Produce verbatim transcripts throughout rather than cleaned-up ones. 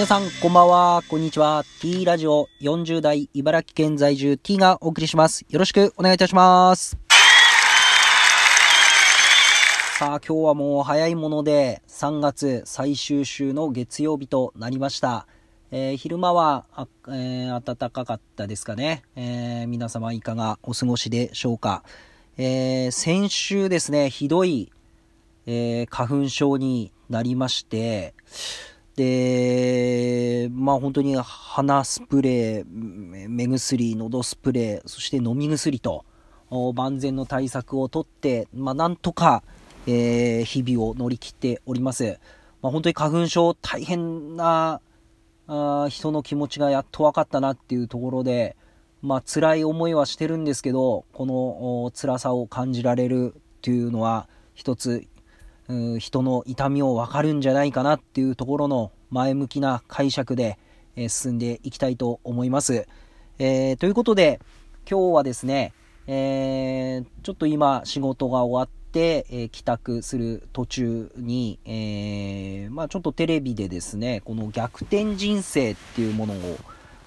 皆さんこんばんは、こんにちは。 T ラジオよんじゅう代茨城県在住 T がお送りします。よろしくお願いいたします。さあ、今日はもう早いものでさんがつ最終週の月曜日となりました。えー、昼間は、えー、暖かかったですかね。えー、皆様いかがお過ごしでしょうか。えー、先週ですね、ひどい、えー、花粉症になりまして、でまあ本当に鼻スプレー、目薬、喉スプレー、そして飲み薬と万全の対策をとって、まあ、なんとか、えー、日々を乗り切っております。まあ、本当に花粉症大変なあ人の気持ちがやっと分かったなっていうところで、まあ、辛い思いはしてるんですけど、この辛さを感じられるっていうのは一つ人の痛みを分かるんじゃないかなっていうところの前向きな解釈で進んでいきたいと思います。えー、ということで今日はですね、えー、ちょっと今仕事が終わって、えー、帰宅する途中に、えーまあ、ちょっとテレビでですね、この逆転人生っていうものを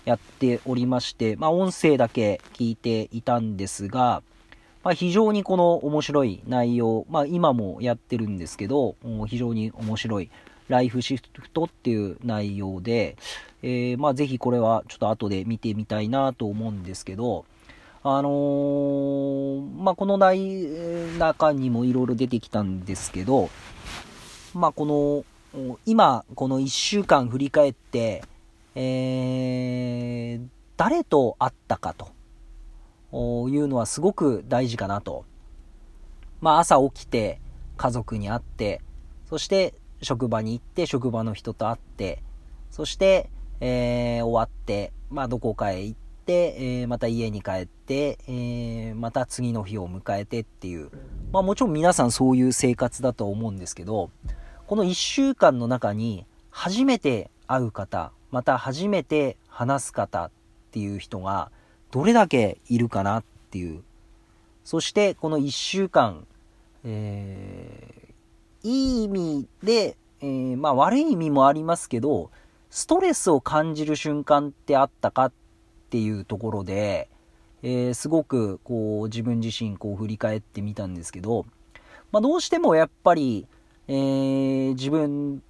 やっておりまして、まあ、音声だけ聞いていたんですが、まあ、非常にこの面白い内容、まあ、今もやってるんですけど、非常に面白いライフシフトっていう内容で、えー、まあぜひこれはちょっと後で見てみたいなと思うんですけど、あのー、まあこの中にもいろいろ出てきたんですけど、まあこの今このいっしゅうかん振り返って、えー、誰と会ったかというのはすごく大事かなと。まあ朝起きて家族に会って、そして職場に行って職場の人と会って、そして、えー、終わってまあどこかへ行って、えー、また家に帰って、えー、また次の日を迎えてっていう、まあもちろん皆さんそういう生活だと思うんですけど、このいっしゅうかんの中に初めて会う方、また初めて話す方っていう人がどれだけいるかなっていう。そしてこのいっしゅうかん、えー、いい意味で、えー、まあ悪い意味もありますけど、ストレスを感じる瞬間ってあったかっていうところで、えー、すごくこう自分自身こう振り返ってみたんですけど、まあ、どうしてもやっぱり、えー、自分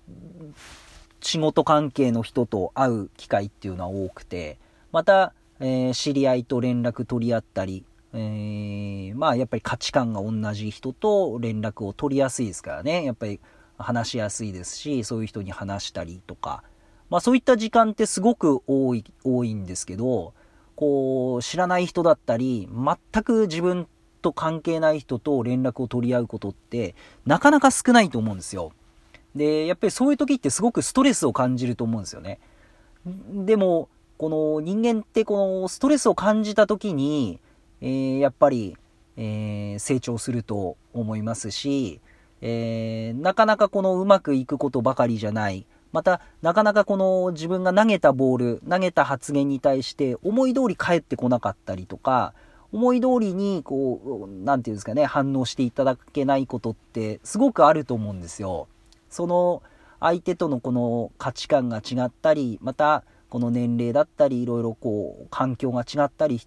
仕事関係の人と会う機会っていうのは多くて、またえー、知り合いと連絡取り合ったり、えー、まあやっぱり価値観が同じ人と連絡を取りやすいですからね、やっぱり話しやすいですし、そういう人に話したりとか、まあそういった時間ってすごく多い、多いんですけど、こう知らない人だったり全く自分と関係ない人と連絡を取り合うことってなかなか少ないと思うんですよ。でやっぱりそういう時ってすごくストレスを感じると思うんですよね。でもこの人間ってこのストレスを感じた時に、えー、やっぱり、えー、成長すると思いますし、えー、なかなかこのうまくいくことばかりじゃない、またなかなかこの自分が投げたボール、投げた発言に対して思い通り返ってこなかったりとか、思い通りにこうなんていうんですかね、反応していただけないことってすごくあると思うんですよ。その相手とのこの価値観が違ったり、またこの年齢だったりいろいろこう環境が違ったり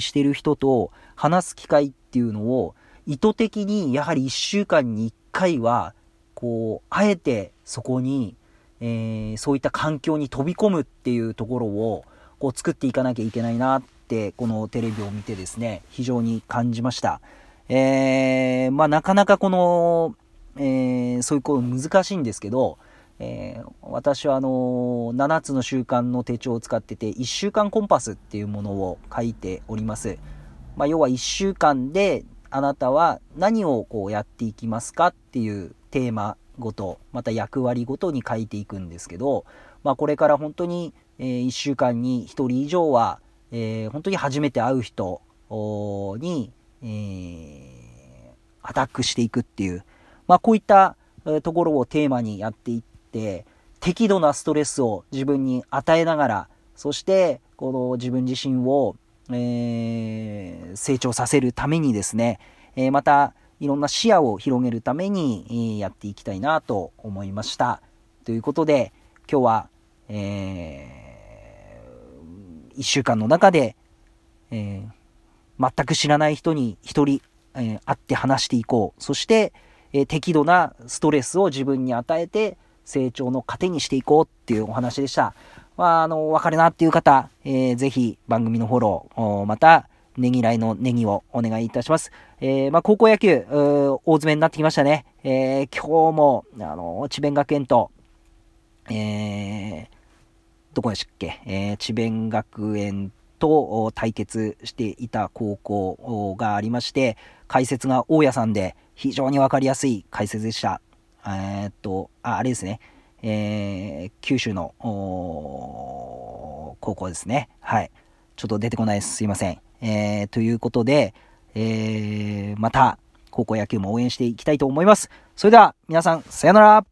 してる人と話す機会っていうのを意図的にやはりいっしゅうかんにいっかいはこうあえてそこに、えー、そういった環境に飛び込むっていうところをこう作っていかなきゃいけないなって、このテレビを見てですね非常に感じました。えー、まあなかなかこの、えー、そういうこと難しいんですけど、えー、私はあのー、ななつの習慣の手帳を使ってていっしゅうかんコンパスっていうものを書いております。まあ、要はいっしゅうかんであなたは何をこうやっていきますかっていうテーマごと、また役割ごとに書いていくんですけど、まあ、これから本当に、えー、いっしゅうかんにひとり以上は、えー、本当に初めて会う人に、えー、アタックしていくっていう、まあ、こういったところをテーマにやっていってで適度なストレスを自分に与えながら、そしてこの自分自身を、えー、成長させるためにですね、えー、またいろんな視野を広げるためにやっていきたいなと思いました。ということで今日は、えー、いっしゅうかんの中で、えー、全く知らない人に一人、えー、会って話していこう。そして、えー、適度なストレスを自分に与えて成長の糧にしていこうっていうお話でした。まあ、あの、わかるなっていう方、えー、ぜひ番組のフォロー、また、ネギ来のネギをお願いいたします。えー、まあ、高校野球、大詰めになってきましたね。えー、今日も、あの、智弁学園と、えー、どこでしたっけ、えー、智弁学園と対決していた高校がありまして、解説が大谷さんで、非常にわかりやすい解説でした。えー、っと、あ、あれですね。えー、九州の高校ですね。はい。ちょっと出てこないです。すいません。えー、ということで、えー、また高校野球も応援していきたいと思います。それでは皆さん、さよなら。